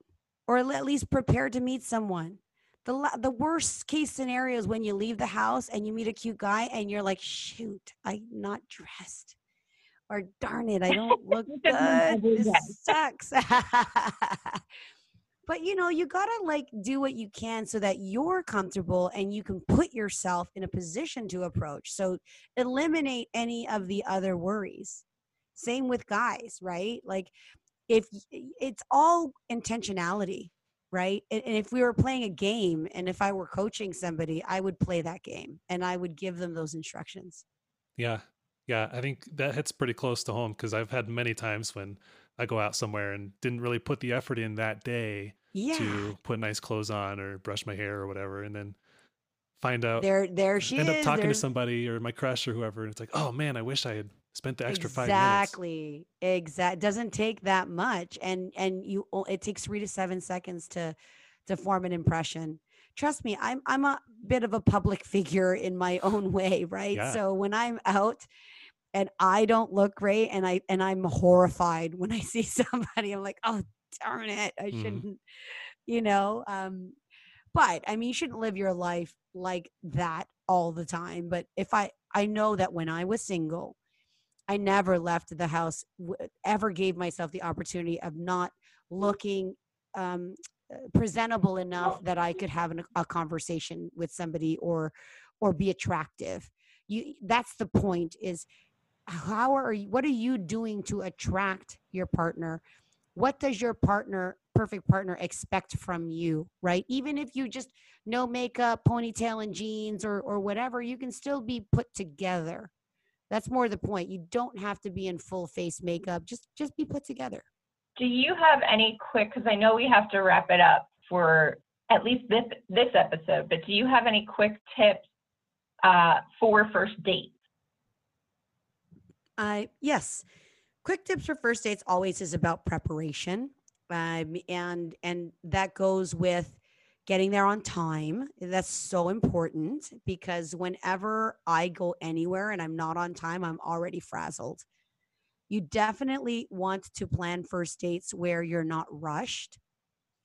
or at least prepare to meet someone. The, the worst case scenario is when you leave the house and you meet a cute guy and you're like, shoot, I'm not dressed. Or darn it, I don't look good. This sucks. But, you know, you got to like do what you can so that you're comfortable and you can put yourself in a position to approach. So eliminate any of the other worries. Same with guys, right? Like if it's all intentionality, right? And if we were playing a game and if I were coaching somebody, I would play that game and I would give them those instructions. Yeah. Yeah. I think that hits pretty close to home because I've had many times when I go out somewhere and didn't really put the effort in that day yeah. to put nice clothes on or brush my hair or whatever. And then find out, there, there she end is. Up talking There's... to somebody or my crush or whoever. And it's like, oh man, I wish I had Spent the extra exactly, five minutes. Exactly. Exactly. Doesn't take that much. And, and you, it takes three to seven seconds to, to form an impression. Trust me, I'm, I'm a bit of a public figure in my own way. Right. Yeah. So when I'm out and I don't look great and I, and I'm horrified when I see somebody, I'm like, oh, darn it. I shouldn't, mm. you know, um, but I mean, you shouldn't live your life like that all the time. But if I, I know that when I was single, I never left the house, ever gave myself the opportunity of not looking um, presentable enough that I could have an, a conversation with somebody or, or be attractive. You, that's the point is how are you, what are you doing to attract your partner? What does your partner, perfect partner, expect from you, right? Even if you just no makeup, ponytail and jeans or, or whatever, you can still be put together. That's more the point. You don't have to be in full face makeup. Just just be put together. Do you have any quick, because I know we have to wrap it up for at least this this episode, but do you have any quick tips uh, for first dates? Uh, yes. Quick tips for first dates always is about preparation. Um, and and that goes with getting there on time. That's so important because whenever I go anywhere and I'm not on time, I'm already frazzled. You definitely want to plan first dates where you're not rushed.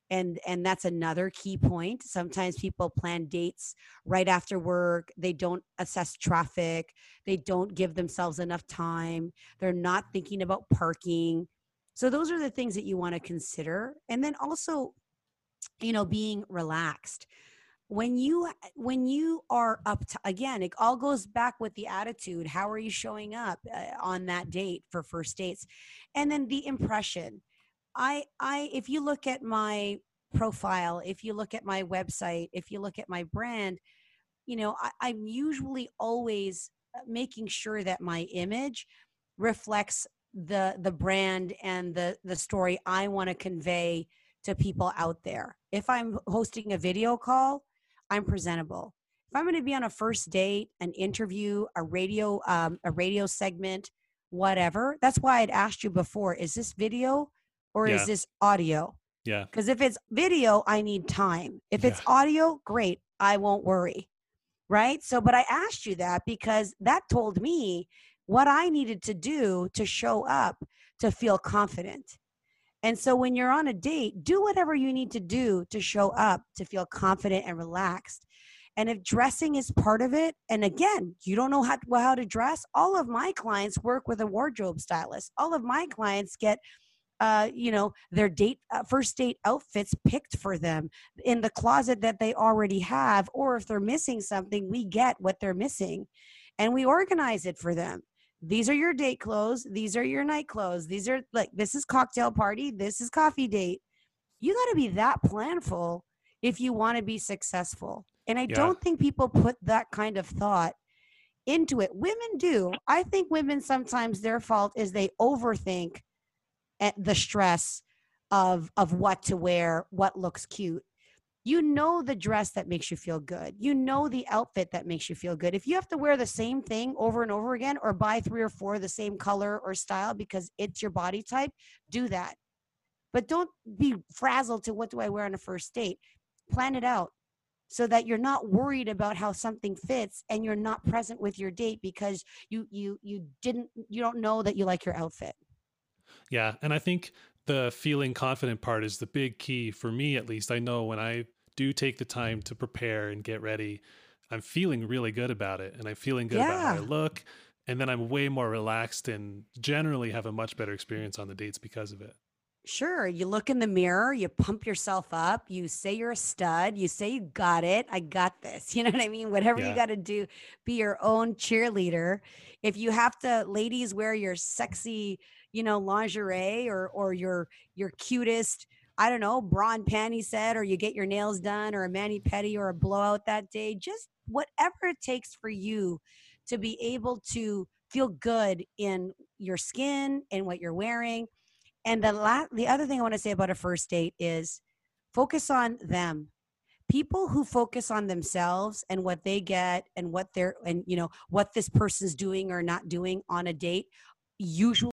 And, and that's another key point. Sometimes people plan dates right after work. They don't assess traffic. They don't give themselves enough time. They're not thinking about parking. So those are the things that you want to consider. And then also, you know, being relaxed. When you, when you are up to, again, it all goes back with the attitude. How are you showing up uh, on that date for first dates? And then the impression. I, I, if you look at my profile, if you look at my website, if you look at my brand, you know, I, I'm usually always making sure that my image reflects the, the brand and the, the story I want to convey to people out there. If I'm hosting a video call, I'm presentable. If I'm going to be on a first date, an interview, a radio, um, a radio segment, whatever, that's why I'd asked you before, is this video or yeah. is this audio? Yeah. Because if it's video, I need time. If yeah. it's audio, great. I won't worry. Right. So, but I asked you that because that told me what I needed to do to show up, to feel confident. And so when you're on a date, do whatever you need to do to show up, to feel confident and relaxed. And if dressing is part of it, and again, you don't know how to, how to dress, all of my clients work with a wardrobe stylist. All of my clients get, uh, you know, their date uh, first date outfits picked for them in the closet that they already have. Or if they're missing something, we get what they're missing and we organize it for them. These are your date clothes. These are your night clothes. These are like, this is cocktail party. This is coffee date. You got to be that planful if you want to be successful. And I yeah. don't think people put that kind of thought into it. Women do. I think women sometimes their fault is they overthink at the stress of, of what to wear, what looks cute. You know the dress that makes you feel good. You know the outfit that makes you feel good. If you have to wear the same thing over and over again or buy three or four the same color or style because it's your body type, do that. But don't be frazzled to what do I wear on a first date. Plan it out so that you're not worried about how something fits and you're not present with your date because you you you didn't you don't know that you like your outfit. Yeah, and I think the feeling confident part is the big key for me, at least. I know when I do take the time to prepare and get ready, I'm feeling really good about it and I'm feeling good yeah. about how I look. And then I'm way more relaxed and generally have a much better experience on the dates because of it. Sure. You look in the mirror, you pump yourself up, you say you're a stud, you say you got it. I got this. You know what I mean? Whatever yeah. you got to do, be your own cheerleader. If you have to, ladies, wear your sexy, you know, lingerie or, or your, your cutest, I don't know, bra and panty set, or you get your nails done or a mani-pedi or a blowout that day, just whatever it takes for you to be able to feel good in your skin and what you're wearing. And the la- the other thing I want to say about a first date is focus on them. people who focus on themselves and what they get and what they're, and you know, what this person's doing or not doing on a date usually